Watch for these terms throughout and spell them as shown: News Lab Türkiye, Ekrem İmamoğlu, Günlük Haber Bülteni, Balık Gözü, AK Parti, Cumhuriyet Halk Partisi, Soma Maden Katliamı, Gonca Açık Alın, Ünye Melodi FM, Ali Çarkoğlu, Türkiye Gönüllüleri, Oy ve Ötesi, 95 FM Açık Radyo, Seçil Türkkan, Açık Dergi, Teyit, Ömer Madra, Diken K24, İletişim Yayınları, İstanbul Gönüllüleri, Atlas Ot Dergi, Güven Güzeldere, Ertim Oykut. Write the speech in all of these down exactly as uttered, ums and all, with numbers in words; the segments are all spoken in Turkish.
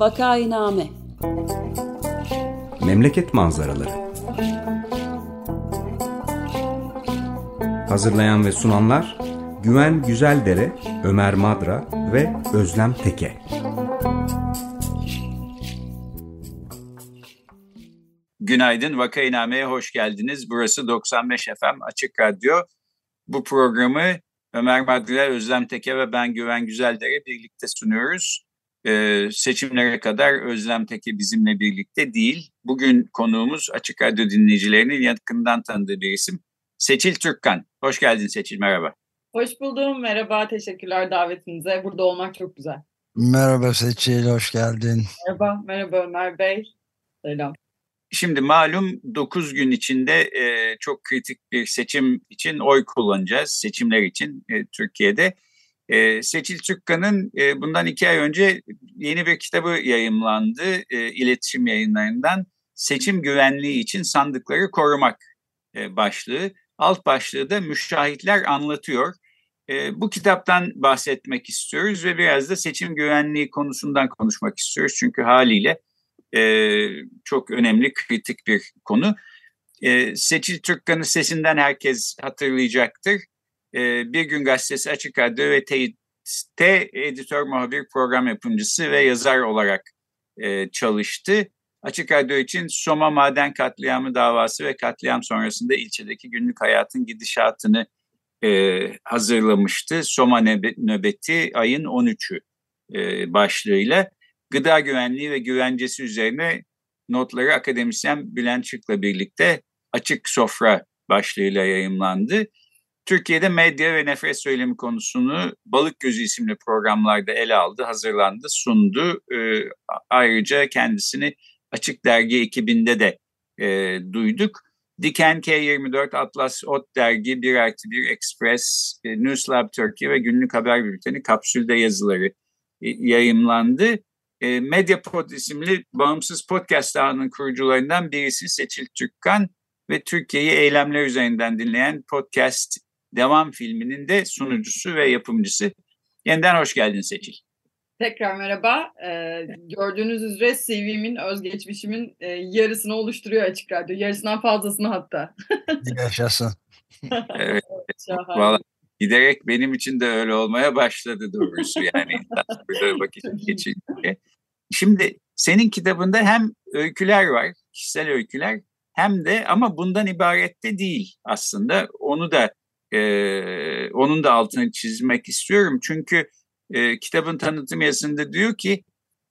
Vakainame. Memleket manzaraları. Hazırlayan ve sunanlar Güven Güzeldere, Ömer Madra ve Özlem Teke. Günaydın, Vakainame'ye hoş geldiniz. Burası doksan beş F M Açık Radyo. Bu programı Ömer Madra, Özlem Teke ve ben Güven Güzeldere birlikte sunuyoruz. Ee, seçimlere kadar Özlem Teke bizimle birlikte değil. Bugün konuğumuz Açık Radyo dinleyicilerinin yakından tanıdığı bir isim. Seçil Türkkan. Hoş geldin Seçil, merhaba. Hoş buldum, merhaba. Teşekkürler davetinize. Burada olmak çok güzel. Merhaba Seçil, hoş geldin. Merhaba, merhaba Ömer Bey. Selam. Şimdi malum dokuz gün içinde e, çok kritik bir seçim için oy kullanacağız. Seçimler için e, Türkiye'de. E, Seçil Türkkan'ın e, bundan iki ay önce yeni bir kitabı yayımlandı. E, İletişim Yayınlarından Seçim Güvenliği için Sandıkları Korumak e, başlığı. Alt başlığı da Müşahitler Anlatıyor. E, bu kitaptan bahsetmek istiyoruz ve biraz da seçim güvenliği konusundan konuşmak istiyoruz. Çünkü haliyle Ee, çok önemli, kritik bir konu. Ee, Seçil Türkkan'ın sesinden herkes hatırlayacaktır. Ee, Bir Gün Gazetesi, Açık Radyo ve Teyit'te editör, muhabir, program yapımcısı ve yazar olarak e, çalıştı. Açık Radyo için Soma Maden Katliamı davası ve katliam sonrasında ilçedeki günlük hayatın gidişatını e, hazırlamıştı. Soma nöbeti ayın on üçü e, başlığıyla. Gıda güvenliği ve güvencesi üzerine notları akademisyen Bülent Çık'la birlikte Açık Sofra başlığıyla yayımlandı. Türkiye'de medya ve nefret söylemi konusunu Balık Gözü isimli programlarda ele aldı, hazırlandı, sundu. Ee, ayrıca kendisini Açık Dergi ekibinde de e, duyduk. Diken K yirmi dört, Atlas Ot Dergi, bir artı bir Express, e, News Lab Türkiye ve Günlük Haber Bülteni kapsülde yazıları e, yayımlandı. E, Medyapod isimli bağımsız podcast ağının kurucularından birisi Seçil Türkkan ve Türkiye'yi eylemler üzerinden dinleyen podcast Devam filminin de sunucusu ve yapımcısı. Yeniden hoş geldin Seçil. Tekrar merhaba. Ee, gördüğünüz üzere C V'min, özgeçmişimin e, yarısını oluşturuyor Açık Radyo. Yarısından fazlasını hatta. Yaşasın. Evet. Vallahi giderek benim için de öyle olmaya başladı doğrusu, yani burada vakit geçince. Şimdi senin kitabında hem öyküler var, kişisel öyküler, hem de ama bundan ibaret de değil aslında. Onu da e, onun da altını çizmek istiyorum çünkü e, kitabın tanıtım yazısında diyor ki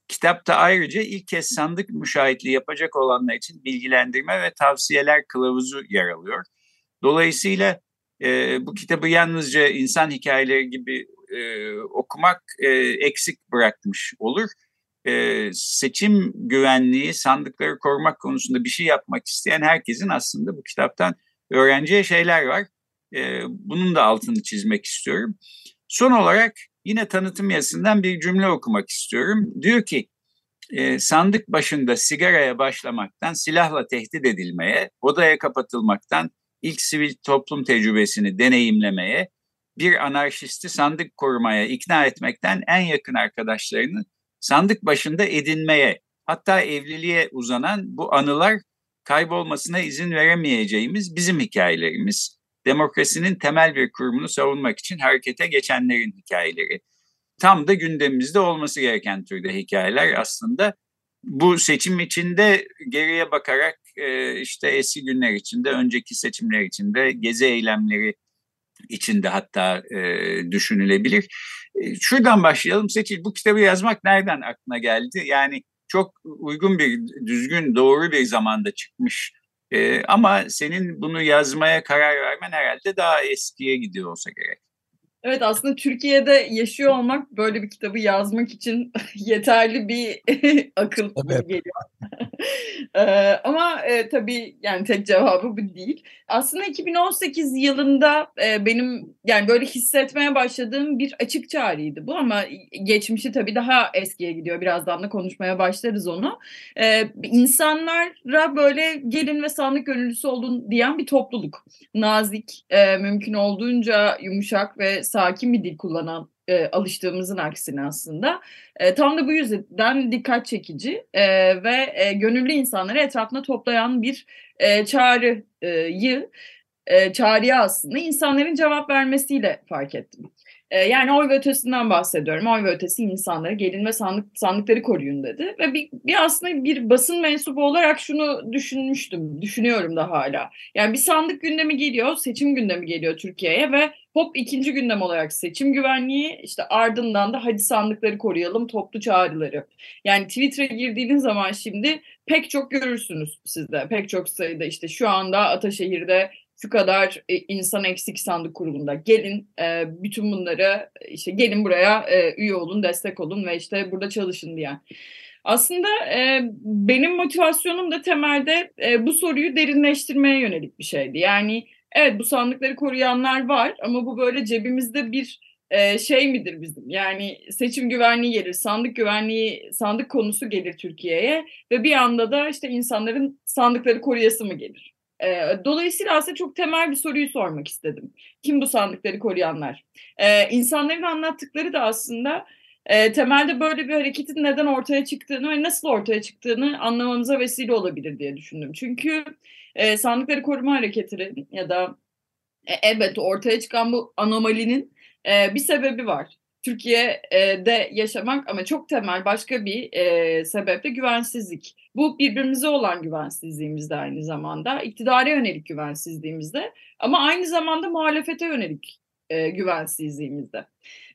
kitapta ayrıca ilk kez sandık müşahitliği yapacak olanlar için bilgilendirme ve tavsiyeler kılavuzu yer alıyor. Dolayısıyla Ee, bu kitabı yalnızca insan hikayeleri gibi e, okumak e, eksik bırakmış olur. E, seçim güvenliği, sandıkları korumak konusunda bir şey yapmak isteyen herkesin aslında bu kitaptan öğreneceği şeyler var. E, bunun da altını çizmek istiyorum. Son olarak yine tanıtım yazısından bir cümle okumak istiyorum. Diyor ki, e, sandık başında sigaraya başlamaktan, silahla tehdit edilmeye, odaya kapatılmaktan, İlk sivil toplum tecrübesini deneyimlemeye, bir anarşisti sandık korumaya ikna etmekten en yakın arkadaşlarını sandık başında edinmeye, hatta evliliğe uzanan bu anılar kaybolmasına izin veremeyeceğimiz bizim hikayelerimiz. Demokrasinin temel bir kurumunu savunmak için harekete geçenlerin hikayeleri. Tam da gündemimizde olması gereken türde hikayeler aslında. Bu seçim içinde geriye bakarak işte eski günler içinde, önceki seçimler içinde, gezi eylemleri içinde hatta düşünülebilir. Şuradan başlayalım Seçil, bu kitabı yazmak nereden aklına geldi? Yani çok uygun bir, düzgün, doğru bir zamanda çıkmış ama senin bunu yazmaya karar vermen herhalde daha eskiye gidiyor olsa gerek. Evet, aslında Türkiye'de yaşıyor olmak böyle bir kitabı yazmak için yeterli bir akıl evet. geliyor. e, ama e, tabii yani tek cevabı bu değil. Aslında iki bin on sekiz yılında e, benim yani böyle hissetmeye başladığım bir açık çağrıydı bu, ama geçmişi tabii daha eskiye gidiyor. Birazdan da konuşmaya başlarız onu. E, insanlara böyle gelin ve sandık gönüllüsü olun diyen bir topluluk. Nazik, e, mümkün olduğunca yumuşak ve sakin bir dil kullanan e, alıştığımızın aksine aslında. E, tam da bu yüzden dikkat çekici e, ve e, gönüllü insanları etrafına toplayan bir e, çağrıyı, e, çağrıya aslında insanların cevap vermesiyle fark ettim. Yani Oy ve Ötesi'nden bahsediyorum. Oy ve Ötesi insanlara gelin ve sandık, sandıkları koruyun dedi. Ve bir, bir aslında bir basın mensubu olarak şunu düşünmüştüm, düşünüyorum da hala. Yani bir sandık gündemi geliyor, seçim gündemi geliyor Türkiye'ye ve hop ikinci gündem olarak seçim güvenliği, işte ardından da hadi sandıkları koruyalım, toplu çağrıları. Yani Twitter'a girdiğiniz zaman şimdi pek çok görürsünüz sizde, pek çok sayıda işte şu anda Ataşehir'de şu kadar insan eksik sandık kurulunda. Gelin e, bütün bunları işte gelin buraya e, üye olun, destek olun ve işte burada çalışın diyen. Aslında e, benim motivasyonum da temelde e, bu soruyu derinleştirmeye yönelik bir şeydi. Yani evet bu sandıkları koruyanlar var ama bu böyle cebimizde bir e, şey midir bizim? Yani seçim güvenliği gelir, sandık güvenliği, sandık konusu gelir Türkiye'ye ve bir anda da işte insanların sandıkları koruyası mı gelir? Dolayısıyla aslında çok temel bir soruyu sormak istedim. Kim bu sandıkları koruyanlar? Ee, insanların anlattıkları da aslında e, temelde böyle bir hareketin neden ortaya çıktığını ve nasıl ortaya çıktığını anlamamıza vesile olabilir diye düşündüm. Çünkü e, sandıkları koruma hareketi ya da e, elbette ortaya çıkan bu anomalinin e, bir sebebi var. Türkiye'de yaşamak ama çok temel başka bir e, sebep de güvensizlik. Bu birbirimize olan güvensizliğimizde aynı zamanda, iktidara yönelik güvensizliğimizde ama aynı zamanda muhalefete yönelik e, güvensizliğimizde.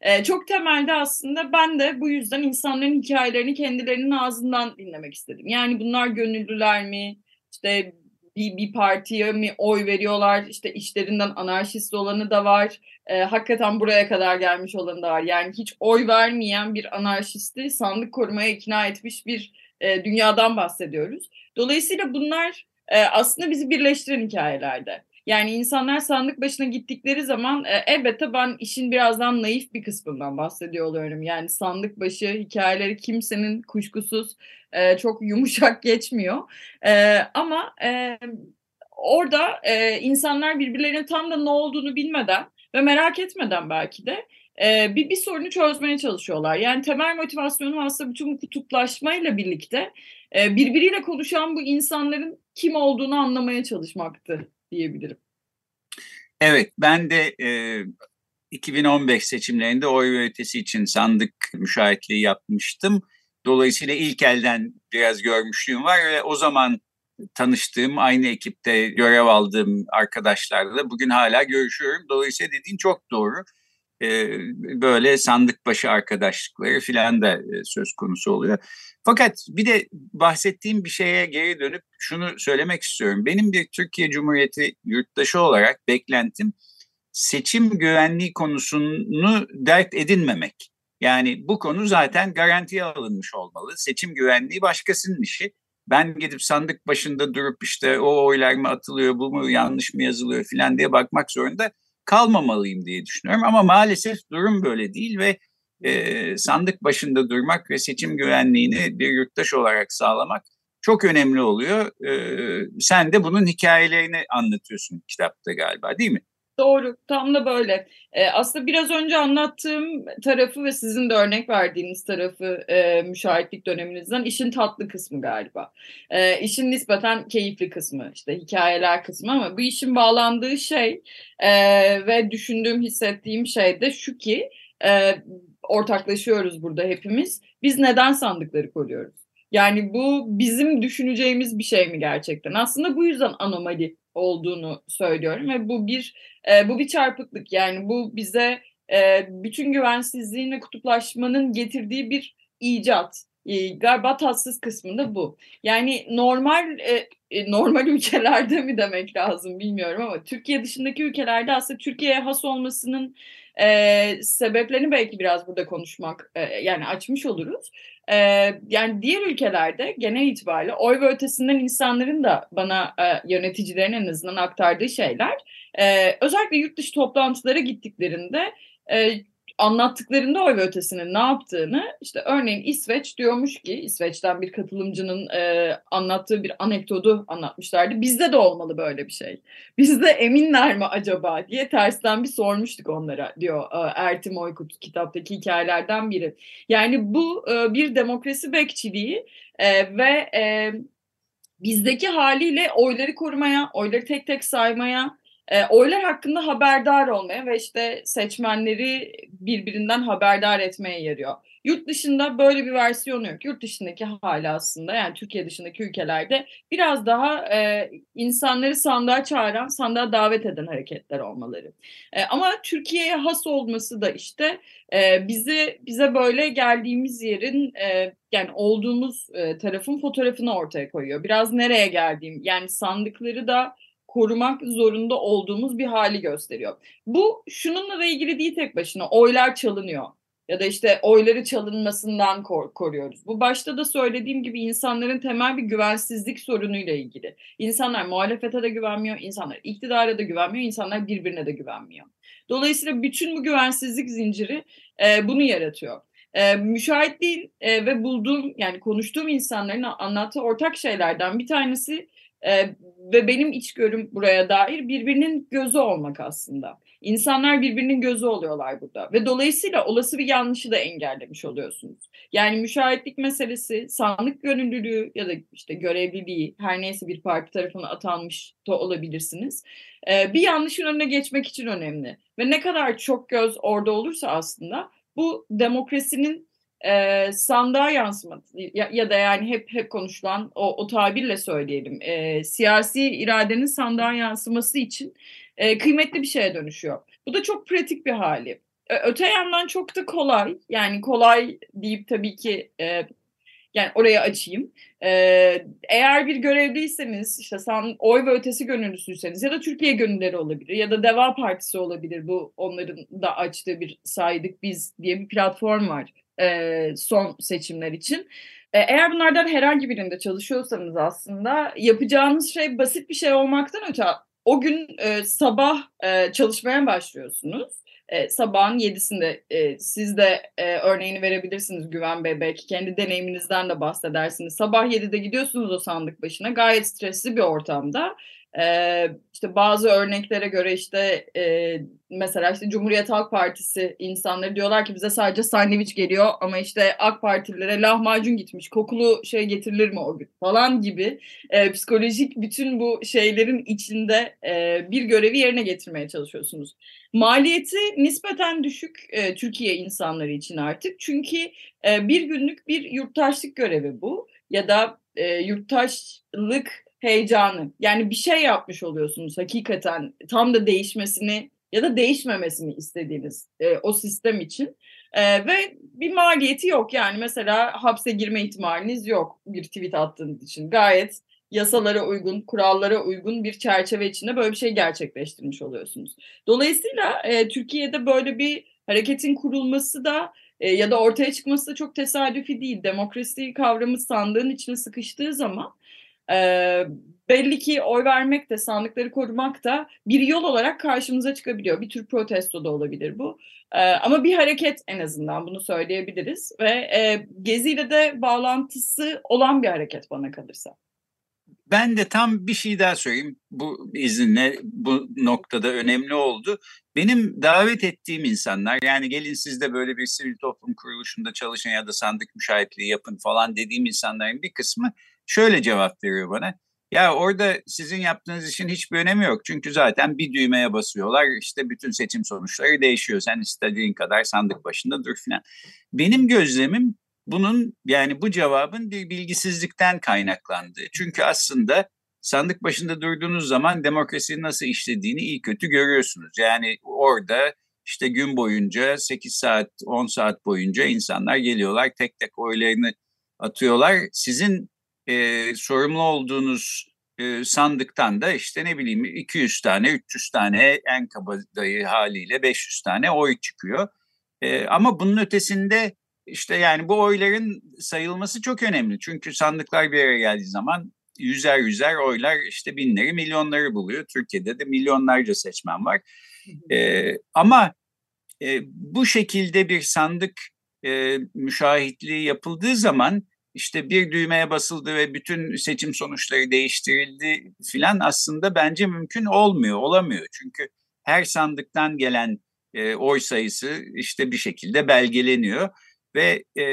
E, çok temelde aslında ben de bu yüzden insanların hikayelerini kendilerinin ağzından dinlemek istedim. Yani bunlar gönüllüler mi, işte bir, bir partiye mi oy veriyorlar, işte içlerinden anarşist olanı da var. E, hakikaten buraya kadar gelmiş olan da var. Yani hiç oy vermeyen bir anarşisti sandık korumaya ikna etmiş bir e, dünyadan bahsediyoruz. Dolayısıyla bunlar e, aslında bizi birleştiren hikayelerde. Yani insanlar sandık başına gittikleri zaman e, elbette ben işin birazdan naif bir kısmından bahsediyor oluyorum. Yani sandık başı hikayeleri kimsenin kuşkusuz e, çok yumuşak geçmiyor. E, ama e, orada e, insanlar birbirlerinin tam da ne olduğunu bilmeden ve merak etmeden belki de e, bir, bir sorunu çözmeye çalışıyorlar. Yani temel motivasyonu aslında bütün bu kutuplaşmayla birlikte e, birbiriyle konuşan bu insanların kim olduğunu anlamaya çalışmaktı diyebilirim. Evet, ben de e, iki bin on beş seçimlerinde Oy ve Ötesi için sandık müşahitliği yapmıştım. Dolayısıyla ilk elden biraz görmüşlüğüm var ve o zaman tanıştığım, aynı ekipte görev aldığım arkadaşlarla da bugün hala görüşüyorum. Dolayısıyla dediğin çok doğru. Ee, böyle sandık başı arkadaşlıkları filan da söz konusu oluyor. Fakat bir de bahsettiğim bir şeye geri dönüp şunu söylemek istiyorum. Benim bir Türkiye Cumhuriyeti yurttaşı olarak beklentim seçim güvenliği konusunu dert edinmemek. Yani bu konu zaten garantiye alınmış olmalı. Seçim güvenliği başkasının işi. Ben gidip sandık başında durup işte o oylar mı atılıyor, bu mu yanlış mı yazılıyor filan diye bakmak zorunda kalmamalıyım diye düşünüyorum. Ama maalesef durum böyle değil ve e, sandık başında durmak ve seçim güvenliğini bir yurttaş olarak sağlamak çok önemli oluyor. E, sen de bunun hikayelerini anlatıyorsun kitapta galiba, değil mi? Doğru, tam da böyle. E, aslında biraz önce anlattığım tarafı ve sizin de örnek verdiğiniz tarafı e, müşahitlik döneminizden işin tatlı kısmı galiba. E, işin nispeten keyifli kısmı, işte hikayeler kısmı ama bu işin bağlandığı şey e, ve düşündüğüm, hissettiğim şey de şu ki e, ortaklaşıyoruz burada hepimiz. Biz neden sandıkları koruyoruz? Yani bu bizim düşüneceğimiz bir şey mi gerçekten? Aslında bu yüzden anomali olduğunu söylüyorum ve bu bir e, bu bir çarpıklık, yani bu bize e, bütün güvensizliğin ve kutuplaşmanın getirdiği bir icat, e, galiba tatsız kısmında bu. Yani normal e, normal ülkelerde mi demek lazım bilmiyorum ama Türkiye dışındaki ülkelerde aslında Türkiye'ye has olmasının e, sebeplerini belki biraz burada konuşmak e, yani açmış oluruz. E, yani diğer ülkelerde genel itibariyle Oy ve Ötesi'nden insanların da bana e, yöneticilerin en azından aktardığı şeyler e, özellikle yurt dışı toplantılara gittiklerinde e, anlattıklarında Oy ve Ötesi'nin ne yaptığını, işte örneğin İsveç diyormuş ki, İsveç'ten bir katılımcının e, anlattığı bir anekdotu anlatmışlardı. Bizde de olmalı böyle bir şey. Bizde eminler mi acaba diye tersten bir sormuştuk onlara, diyor e, Ertim Oykut kitaptaki hikayelerden biri. Yani bu e, bir demokrasi bekçiliği e, ve e, bizdeki haliyle oyları korumaya, oyları tek tek saymaya, E, oylar hakkında haberdar olmaya ve işte seçmenleri birbirinden haberdar etmeye yarıyor. Yurt dışında böyle bir versiyonu yok. Yurt dışındaki hali aslında, yani Türkiye dışındaki ülkelerde biraz daha e, insanları sandığa çağıran, sandığa davet eden hareketler olmaları. E, ama Türkiye'ye has olması da işte e, bize bize böyle geldiğimiz yerin, e, yani olduğumuz e, tarafın fotoğrafını ortaya koyuyor. Biraz nereye geldiğim, yani sandıkları da korumak zorunda olduğumuz bir hali gösteriyor. Bu şununla da ilgili değil tek başına. Oylar çalınıyor ya da işte oyları çalınmasından kor- koruyoruz. Bu başta da söylediğim gibi insanların temel bir güvensizlik sorunuyla ilgili. İnsanlar muhalefete de güvenmiyor, insanlar iktidara da güvenmiyor, insanlar birbirine de güvenmiyor. Dolayısıyla bütün bu güvensizlik zinciri e, bunu yaratıyor. E, müşahit değil e, ve bulduğum, yani konuştuğum insanların anlattığı ortak şeylerden bir tanesi Ee, ve benim içgörüm buraya dair birbirinin gözü olmak aslında. İnsanlar birbirinin gözü oluyorlar burada ve dolayısıyla olası bir yanlışı da engellemiş oluyorsunuz. Yani müşahitlik meselesi, sandık gönüllülüğü ya da işte görevliliği, her neyse bir parti tarafına atanmış da olabilirsiniz. Ee, bir yanlışın önüne geçmek için önemli ve ne kadar çok göz orada olursa aslında bu demokrasinin E, sandığa yansıması ya, ya da yani hep hep konuşulan o, o tabirle söyleyelim e, siyasi iradenin sandığa yansıması için e, kıymetli bir şeye dönüşüyor. Bu da çok pratik bir hali. E, öte yandan çok da kolay, yani kolay deyip tabii ki e, yani orayı açayım. E, eğer bir görevliyseniz, işte sen Oy ve Ötesi gönüllüsüyseniz ya da Türkiye Gönüllüleri olabilir ya da Deva Partisi olabilir, bu onların da açtığı bir saydık biz diye bir platform var. Son seçimler için. Eğer bunlardan herhangi birinde çalışıyorsanız aslında yapacağınız şey basit bir şey olmaktan öte, o gün sabah çalışmaya başlıyorsunuz. Sabahın yedisinde siz de örneğini verebilirsiniz Güven Bey, belki kendi deneyiminizden de bahsedersiniz. Sabah yedide gidiyorsunuz o sandık başına, gayet stresli bir ortamda. Ee, işte bazı örneklere göre işte e, mesela işte Cumhuriyet Halk Partisi insanları diyorlar ki bize sadece sandviç geliyor ama işte AK Partililere lahmacun gitmiş, kokulu şey getirilir mi o gün falan gibi e, psikolojik bütün bu şeylerin içinde e, bir görevi yerine getirmeye çalışıyorsunuz. Maliyeti nispeten düşük e, Türkiye insanları için artık, çünkü e, bir günlük bir yurttaşlık görevi bu ya da e, yurttaşlık heyecanı. Yani bir şey yapmış oluyorsunuz hakikaten, tam da değişmesini ya da değişmemesini istediğiniz e, o sistem için. E, ve bir maliyeti yok, yani mesela hapse girme ihtimaliniz yok bir tweet attığınız için. Gayet yasalara uygun, kurallara uygun bir çerçeve içinde böyle bir şey gerçekleştirmiş oluyorsunuz. Dolayısıyla e, Türkiye'de böyle bir hareketin kurulması da e, ya da ortaya çıkması da çok tesadüfi değil. Demokrasi kavramı sandığın içine sıkıştığı zaman Ee, belli ki oy vermek de, sandıkları korumak da bir yol olarak karşımıza çıkabiliyor. Bir tür protesto da olabilir bu. Ee, ama bir hareket, en azından bunu söyleyebiliriz. Ve e, Gezi'yle de bağlantısı olan bir hareket bana kalırsa. Ben de tam bir şey daha söyleyeyim. Bu izinle bu noktada önemli oldu. Benim davet ettiğim insanlar, yani gelin siz de böyle bir sivil toplum kuruluşunda çalışın ya da sandık müşahitliği yapın falan dediğim insanların bir kısmı şöyle cevap veriyor bana. Ya orada sizin yaptığınız işin hiçbir önemi yok. Çünkü zaten bir düğmeye basıyorlar. İşte bütün seçim sonuçları değişiyor. Sen istediğin kadar sandık başında dur filan. Benim gözlemim bunun, yani bu cevabın bir bilgisizlikten kaynaklandığı. Çünkü aslında sandık başında durduğunuz zaman demokrasinin nasıl işlediğini iyi kötü görüyorsunuz. Yani orada işte gün boyunca sekiz saat, on saat boyunca insanlar geliyorlar. Tek tek oylarını atıyorlar. Sizin Ee, sorumlu olduğunuz e, sandıktan da işte ne bileyim iki yüz tane, üç yüz tane en kabadayı haliyle beş yüz tane oy çıkıyor. E, ama bunun ötesinde işte yani bu oyların sayılması çok önemli. Çünkü sandıklar bir yere geldiği zaman yüzer yüzer oylar işte binleri, milyonları buluyor. Türkiye'de de milyonlarca seçmen var. E, ama E, bu şekilde bir sandık e, müşahitliği yapıldığı zaman işte bir düğmeye basıldı ve bütün seçim sonuçları değiştirildi filan aslında bence mümkün olmuyor, olamıyor. Çünkü her sandıktan gelen e, oy sayısı işte bir şekilde belgeleniyor ve e,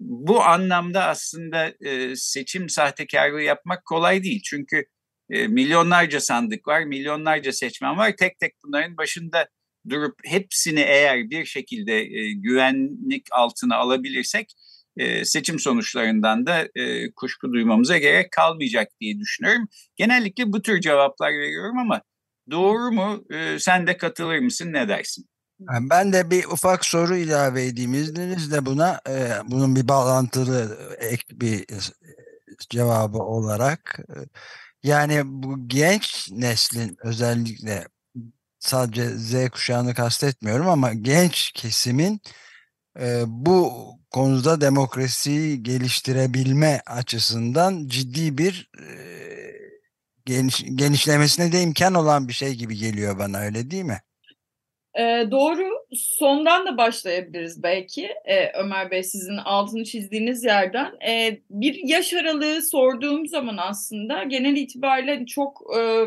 bu anlamda aslında e, seçim sahtekarlığı yapmak kolay değil. Çünkü e, milyonlarca sandık var, milyonlarca seçmen var. Tek tek bunların başında durup hepsini eğer bir şekilde e, güvenlik altına alabilirsek e, seçim sonuçlarından da e, kuşku duymamıza gerek kalmayacak diye düşünüyorum. Genellikle bu tür cevaplar veriyorum ama doğru mu? E, sen de katılır mısın? Ne dersin? Ben de bir ufak soru ilave edeyim izninizle buna. E, bunun bir bağlantılı ek bir cevabı olarak. Yani bu genç neslin özellikle sadece Z kuşağını kastetmiyorum ama genç kesimin e, bu konuda demokrasiyi geliştirebilme açısından ciddi bir e, geniş, genişlemesine de imkan olan bir şey gibi geliyor bana, öyle değil mi? E, doğru. Sondan da başlayabiliriz belki. E, Ömer Bey, sizin altını çizdiğiniz yerden. E, bir yaş aralığı sorduğum zaman aslında genel itibariyle çok... E,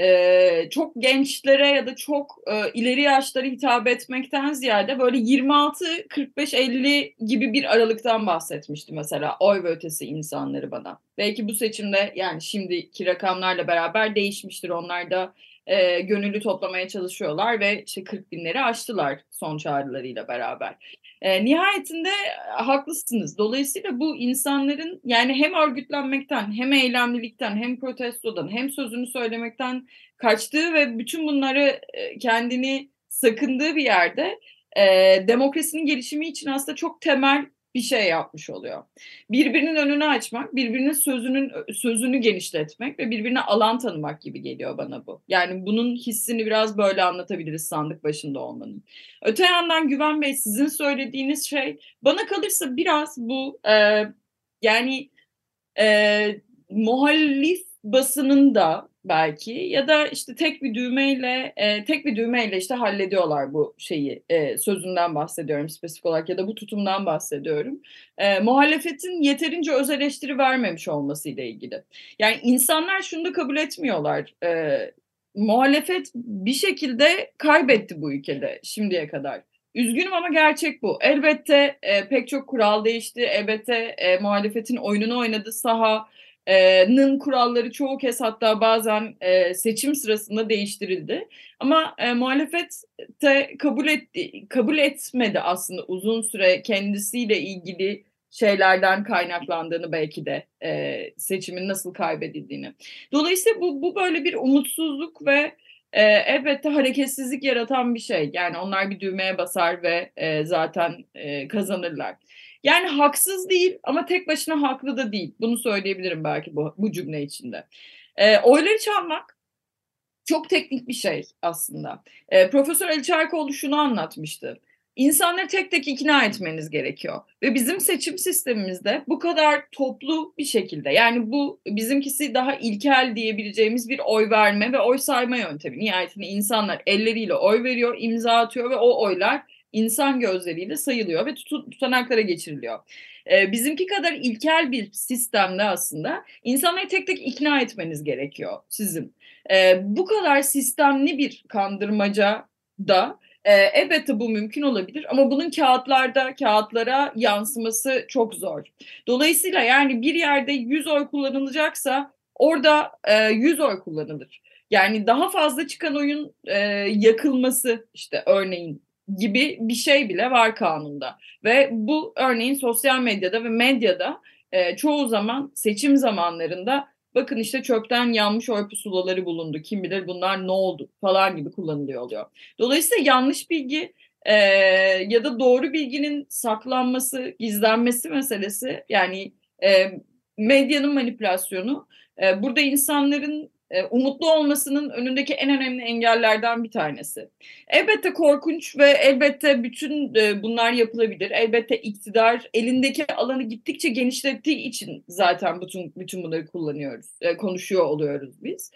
Ee, çok gençlere ya da çok e, ileri yaşlara hitap etmekten ziyade böyle yirmi altı kırk beş elli gibi bir aralıktan bahsetmişti mesela Oy ve Ötesi insanları bana. Belki bu seçimde yani şimdiki rakamlarla beraber değişmiştir. Onlar da e, gönüllü toplamaya çalışıyorlar ve işte kırk binleri aştılar son çağrılarıyla beraber. E, nihayetinde haklısınız. Dolayısıyla bu insanların yani hem örgütlenmekten, hem eylemlilikten, hem protestodan, hem sözünü söylemekten kaçtığı ve bütün bunları e, kendini sakındığı bir yerde e, demokrasinin gelişimi için aslında çok temel bir şey yapmış oluyor. Birbirinin önünü açmak, birbirinin sözünün sözünü genişletmek ve birbirine alan tanımak gibi geliyor bana bu. Yani bunun hissini biraz böyle anlatabiliriz sandık başında olmanın. Öte yandan Güven Bey, sizin söylediğiniz şey bana kalırsa biraz bu e, yani e, muhalif basının da belki ya da işte tek bir düğmeyle e, tek bir düğmeyle işte hallediyorlar bu şeyi, e, sözünden bahsediyorum spesifik olarak ya da bu tutumdan bahsediyorum. E, muhalefetin yeterince öz eleştiri vermemiş olmasıyla ilgili. Yani insanlar şunu da kabul etmiyorlar. E, muhalefet bir şekilde kaybetti bu ülkede şimdiye kadar. Üzgünüm ama gerçek bu. Elbette e, pek çok kural değişti. Elbette e, muhalefetin oyununu oynadığı saha nın kuralları çoğu kez hatta bazen e, seçim sırasında değiştirildi. Ama e, muhalefet de kabul etti, kabul etmedi aslında uzun süre kendisiyle ilgili şeylerden kaynaklandığını belki de e, seçimin nasıl kaybedildiğini. Dolayısıyla bu, bu böyle bir umutsuzluk ve e, elbette hareketsizlik yaratan bir şey. Yani onlar bir düğmeye basar ve e, zaten e, kazanırlar. Yani haksız değil ama tek başına haklı da değil. Bunu söyleyebilirim belki bu, bu cümle içinde. E, oyları çalmak çok teknik bir şey aslında. E, Profesör Ali Çarkoğlu şunu anlatmıştı. İnsanları tek tek ikna etmeniz gerekiyor. Ve bizim seçim sistemimizde bu kadar toplu bir şekilde, yani bu bizimkisi daha ilkel diyebileceğimiz bir oy verme ve oy sayma yöntemi. Nihayetinde insanlar elleriyle oy veriyor, imza atıyor ve o oylar İnsan gözleriyle sayılıyor ve tutanaklara geçiriliyor. Ee, bizimki kadar ilkel bir sistemde aslında insanları tek tek ikna etmeniz gerekiyor sizin. Ee, bu kadar sistemli bir kandırmaca da e, elbette bu mümkün olabilir ama bunun kağıtlarda, kağıtlara yansıması çok zor. Dolayısıyla yani bir yerde yüz oy kullanılacaksa orada e, yüz oy kullanılır. Yani daha fazla çıkan oyun e, yakılması işte örneğin gibi bir şey bile var kanunda ve bu örneğin sosyal medyada ve medyada e, çoğu zaman seçim zamanlarında bakın işte çöpten yanmış oy pusulaları bulundu, kim bilir bunlar ne oldu falan gibi kullanılıyor oluyor. Dolayısıyla yanlış bilgi e, ya da doğru bilginin saklanması, gizlenmesi meselesi yani e, medyanın manipülasyonu e, burada insanların umutlu olmasının önündeki en önemli engellerden bir tanesi. Elbette korkunç ve elbette bütün bunlar yapılabilir. Elbette iktidar elindeki alanı gittikçe genişlettiği için zaten bütün bütün bunları kullanıyoruz, konuşuyor oluyoruz biz.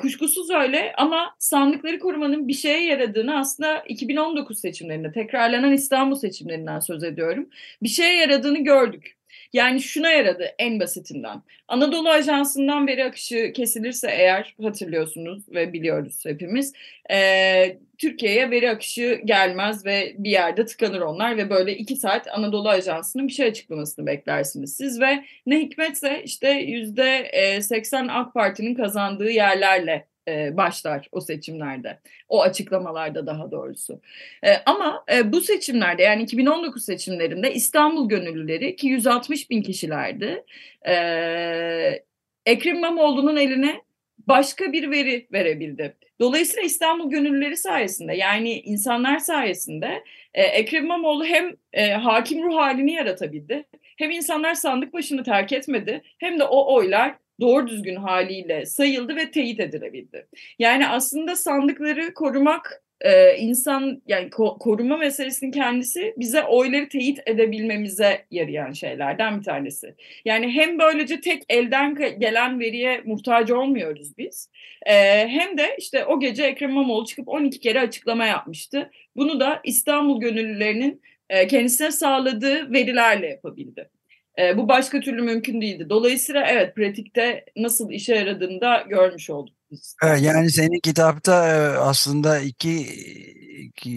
Kuşkusuz öyle, ama sandıkları korumanın bir şeye yaradığını aslında iki bin on dokuz seçimlerinde, tekrarlanan İstanbul seçimlerinden söz ediyorum, bir şeye yaradığını gördük. Yani şuna yaradı en basitinden. Anadolu Ajansı'ndan veri akışı kesilirse eğer, hatırlıyorsunuz ve biliyoruz hepimiz, e, Türkiye'ye veri akışı gelmez ve bir yerde tıkanır onlar ve böyle iki saat Anadolu Ajansı'nın bir şey açıklamasını beklersiniz siz ve ne hikmetse işte yüzde seksen AK Parti'nin kazandığı yerlerle başlar o seçimlerde, o açıklamalarda daha doğrusu. Ama bu seçimlerde, yani iki bin on dokuz seçimlerinde İstanbul Gönüllüleri ki yüz altmış bin kişilerdi, Ekrem İmamoğlu'nun eline başka bir veri verebildi. Dolayısıyla İstanbul Gönüllüleri sayesinde, yani insanlar sayesinde Ekrem İmamoğlu hem hakim ruh halini yaratabildi, hem insanlar sandık başını terk etmedi, hem de o oylar doğru düzgün haliyle sayıldı ve teyit edilebildi. Yani aslında sandıkları korumak, e, insan yani ko- koruma meselesinin kendisi bize oyları teyit edebilmemize yarayan şeylerden bir tanesi. Yani hem böylece tek elden gelen veriye muhtaç olmuyoruz biz, e, hem de işte o gece Ekrem İmamoğlu çıkıp on iki kere açıklama yapmıştı. Bunu da İstanbul Gönüllülerinin e, kendisine sağladığı verilerle yapabildi. E, bu başka türlü mümkün değildi. Dolayısıyla evet, pratikte nasıl işe yaradığını da görmüş olduk biz. Yani senin kitapta aslında iki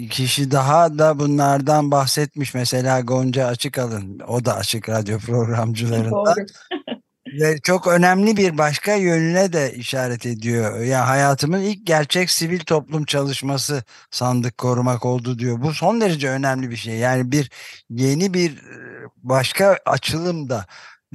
kişi daha da bunlardan bahsetmiş. Mesela Gonca Açık Alın, o da Açık Radyo programcılarından. Ve çok önemli bir başka yönüne de işaret ediyor. Ya hayatımın ilk gerçek sivil toplum çalışması sandık korumak oldu diyor. Bu son derece önemli bir şey. Yani bir yeni bir başka açılım da,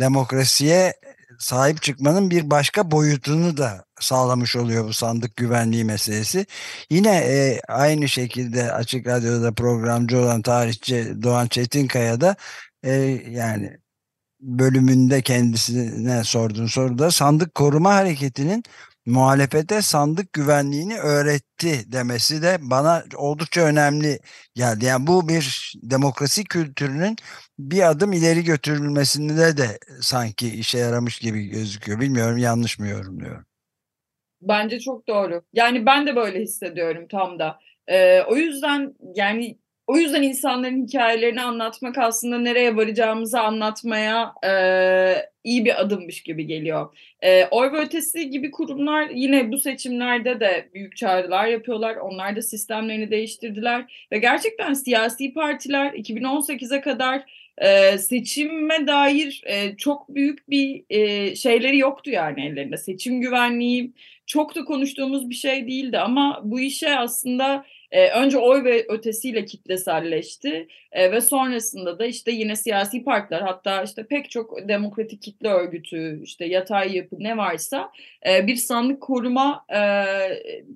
demokrasiye sahip çıkmanın bir başka boyutunu da sağlamış oluyor bu sandık güvenliği meselesi. Yine e, aynı şekilde Açık Radyo'da programcı olan tarihçi Doğan Çetinkaya da e, yani bölümünde kendisine sorduğun soruda sandık koruma hareketinin muhalefete sandık güvenliğini öğretti demesi de bana oldukça önemli geldi. Yani bu bir demokrasi kültürünün bir adım ileri götürülmesinde de sanki işe yaramış gibi gözüküyor. Bilmiyorum, yanlış mı yorumluyorum? Bence çok doğru. Yani ben de böyle hissediyorum tam da. Ee, o yüzden yani O yüzden insanların hikayelerini anlatmak aslında nereye varacağımızı anlatmaya e, iyi bir adımmış gibi geliyor. E, Oy ve Ötesi gibi kurumlar yine bu seçimlerde de büyük çağrılar yapıyorlar. Onlar da sistemlerini değiştirdiler. Ve gerçekten siyasi partiler iki bin on sekize kadar e, seçime dair e, çok büyük bir e, şeyleri yoktu yani ellerinde. Seçim güvenliği çok da konuştuğumuz bir şey değildi ama bu işe aslında... Ee, önce Oy ve Ötesiyle kitleselleşti ee, ve sonrasında da işte yine siyasi partiler, hatta işte pek çok demokratik kitle örgütü, işte yatay yapı, ne varsa e, bir sandık koruma e,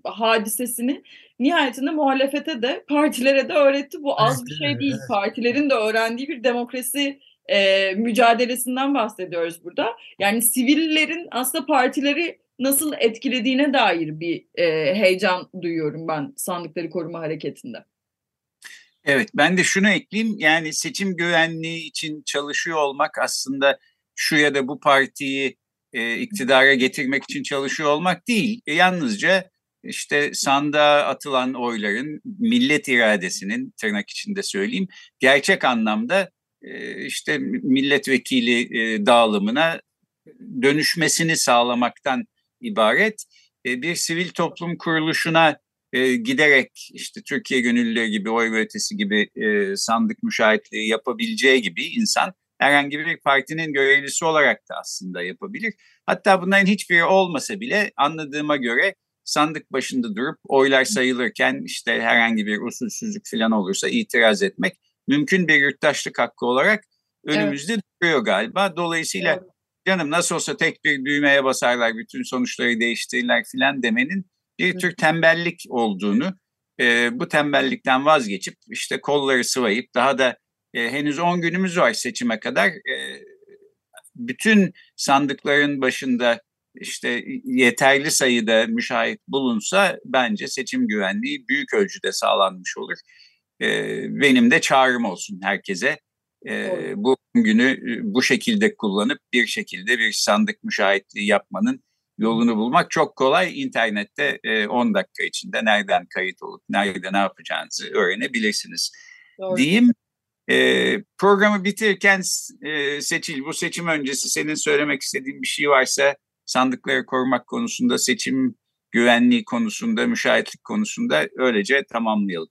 hadisesini nihayetinde muhalefete de partilere de öğretti. Bu az bir şey değil. Partilerin de öğrendiği bir demokrasi e, mücadelesinden bahsediyoruz burada. Yani sivillerin aslında partileri nasıl etkilediğine dair bir e, heyecan duyuyorum ben sandıkları koruma hareketinde. Evet, ben de şunu ekleyeyim. Yani seçim güvenliği için çalışıyor olmak aslında şu ya da bu partiyi e, iktidara getirmek için çalışıyor olmak değil. E, yalnızca işte sandığa atılan oyların, millet iradesinin, tırnak içinde söyleyeyim, gerçek anlamda e, işte milletvekili e, dağılımına dönüşmesini sağlamaktan ibaret. Bir sivil toplum kuruluşuna giderek işte Türkiye Gönüllüleri gibi, Oy ve Ötesi gibi sandık müşahitliği yapabileceği gibi insan herhangi bir partinin görevlisi olarak da aslında yapabilir. Hatta bunların hiçbiri olmasa bile anladığıma göre sandık başında durup oylar sayılırken işte herhangi bir usulsüzlük falan olursa itiraz etmek mümkün bir yurttaşlık hakkı olarak önümüzde evet. duruyor galiba. Dolayısıyla evet. Canım nasıl olsa tek bir düğmeye basarlar, bütün sonuçları değiştirirler filan demenin bir tür tembellik olduğunu, e, bu tembellikten vazgeçip işte kolları sıvayıp, daha da e, henüz on günümüz var seçime kadar, e, bütün sandıkların başında işte yeterli sayıda müşahit bulunsa bence seçim güvenliği büyük ölçüde sağlanmış olur. Benim de çağrım olsun herkese. Ee, bu günü bu şekilde kullanıp bir şekilde bir sandık müşahitliği yapmanın yolunu bulmak çok kolay. İnternette e, on dakika içinde nereden kayıt olup nerede ne yapacağınızı öğrenebilirsiniz. Doğru. Diyeyim. E, programı bitirirken e, Seçil, bu seçim öncesi senin söylemek istediğin bir şey varsa, sandıkları korumak konusunda, seçim güvenliği konusunda, müşahitlik konusunda, öylece tamamlayalım.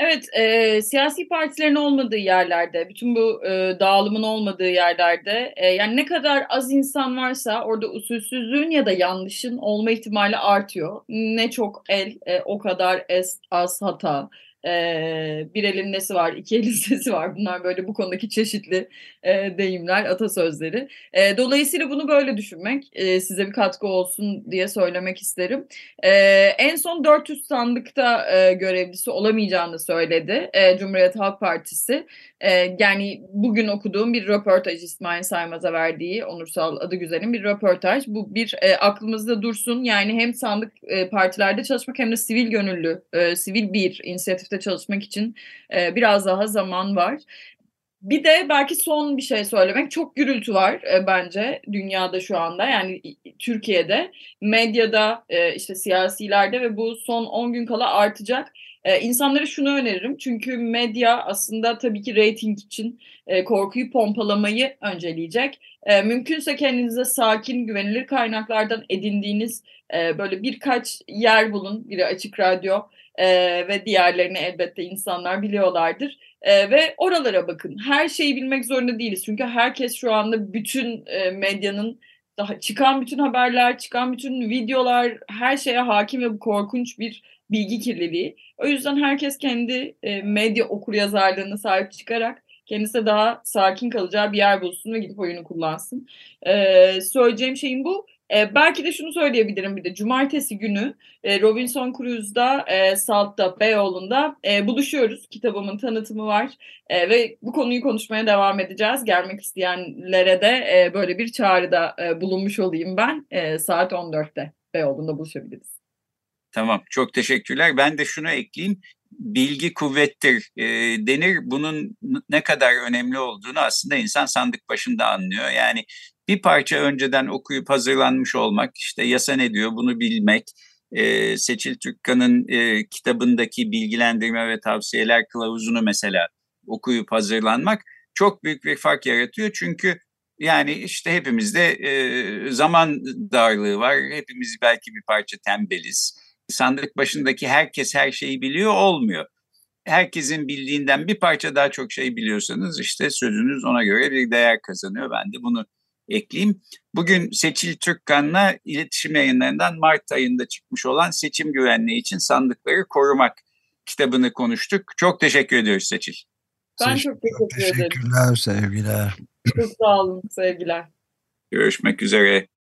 Evet, e, siyasi partilerin olmadığı yerlerde, bütün bu e, dağılımın olmadığı yerlerde, e, yani ne kadar az insan varsa orada usulsüzlüğün ya da yanlışın olma ihtimali artıyor. Ne çok el, e, o kadar es, az hata. Ee, bir elin nesi var, iki elin sesi var. Bunlar böyle bu konudaki çeşitli e, deyimler, atasözleri. E, dolayısıyla bunu böyle düşünmek e, size bir katkı olsun diye söylemek isterim. E, en son dört yüz sandıkta e, görevlisi olamayacağını söyledi e, Cumhuriyet Halk Partisi. E, yani bugün okuduğum bir röportaj, İsmail Saymaz'a verdiği, Onursal Adıgüzel'in bir röportaj. Bu bir e, aklımızda dursun. Yani hem sandık e, partilerde çalışmak hem de sivil gönüllü, e, sivil bir inisiyatif çalışmak için e, biraz daha zaman var. Bir de belki son bir şey söylemek, çok gürültü var e, bence dünyada şu anda, yani Türkiye'de, medyada, e, işte siyasilerde ve bu son on gün kala artacak. E, insanlara şunu öneririm, çünkü medya aslında tabii ki reyting için e, korkuyu pompalamayı önceleyecek. E, mümkünse kendinize sakin, güvenilir kaynaklardan edindiğiniz e, böyle birkaç yer bulun, biri Açık Radyo, Ee, ve diğerlerini elbette insanlar biliyorlardır. Ee, ve oralara bakın. Her şeyi bilmek zorunda değiliz. Çünkü herkes şu anda bütün e, medyanın, daha çıkan bütün haberler, çıkan bütün videolar, her şeye hakim ve bu korkunç bir bilgi kirliliği. O yüzden herkes kendi e, medya okuryazarlığına sahip çıkarak kendisi daha sakin kalacağı bir yer bulsun ve gidip oyunu kullansın. Ee, söyleyeceğim şeyim bu. Ee, belki de şunu söyleyebilirim bir de. Cumartesi günü e, Robinson Crusoe'da, e, Salt'ta, Beyoğlu'nda e, buluşuyoruz. Kitabımın tanıtımı var e, ve bu konuyu konuşmaya devam edeceğiz. Gelmek isteyenlere de e, böyle bir çağrıda e, bulunmuş olayım ben. E, saat on dörtte Beyoğlu'nda buluşabiliriz. Tamam, çok teşekkürler. Ben de şunu ekleyeyim. Bilgi kuvvettir e, denir. Bunun ne kadar önemli olduğunu aslında insan sandık başında anlıyor. Yani bir parça önceden okuyup hazırlanmış olmak, işte yasa ne diyor bunu bilmek, e, Seçil Türkkan'ın e, kitabındaki bilgilendirme ve tavsiyeler kılavuzunu mesela okuyup hazırlanmak çok büyük bir fark yaratıyor. Çünkü yani işte hepimizde e, zaman darlığı var, hepimiz belki bir parça tembeliz. Sandık başındaki herkes her şeyi biliyor olmuyor. Herkesin bildiğinden bir parça daha çok şey biliyorsanız işte sözünüz ona göre bir değer kazanıyor. Ben de bunu ekleyeyim. Bugün Seçil Türkkan'la İletişim Yayınları'ndan Mart ayında çıkmış olan Seçim Güvenliği için Sandıkları Korumak kitabını konuştuk. Çok teşekkür ediyoruz Seçil. Ben Seçil, çok teşekkür ederim. Teşekkürler, sevgiler. Çok sağ olun, sevgiler. Görüşmek üzere.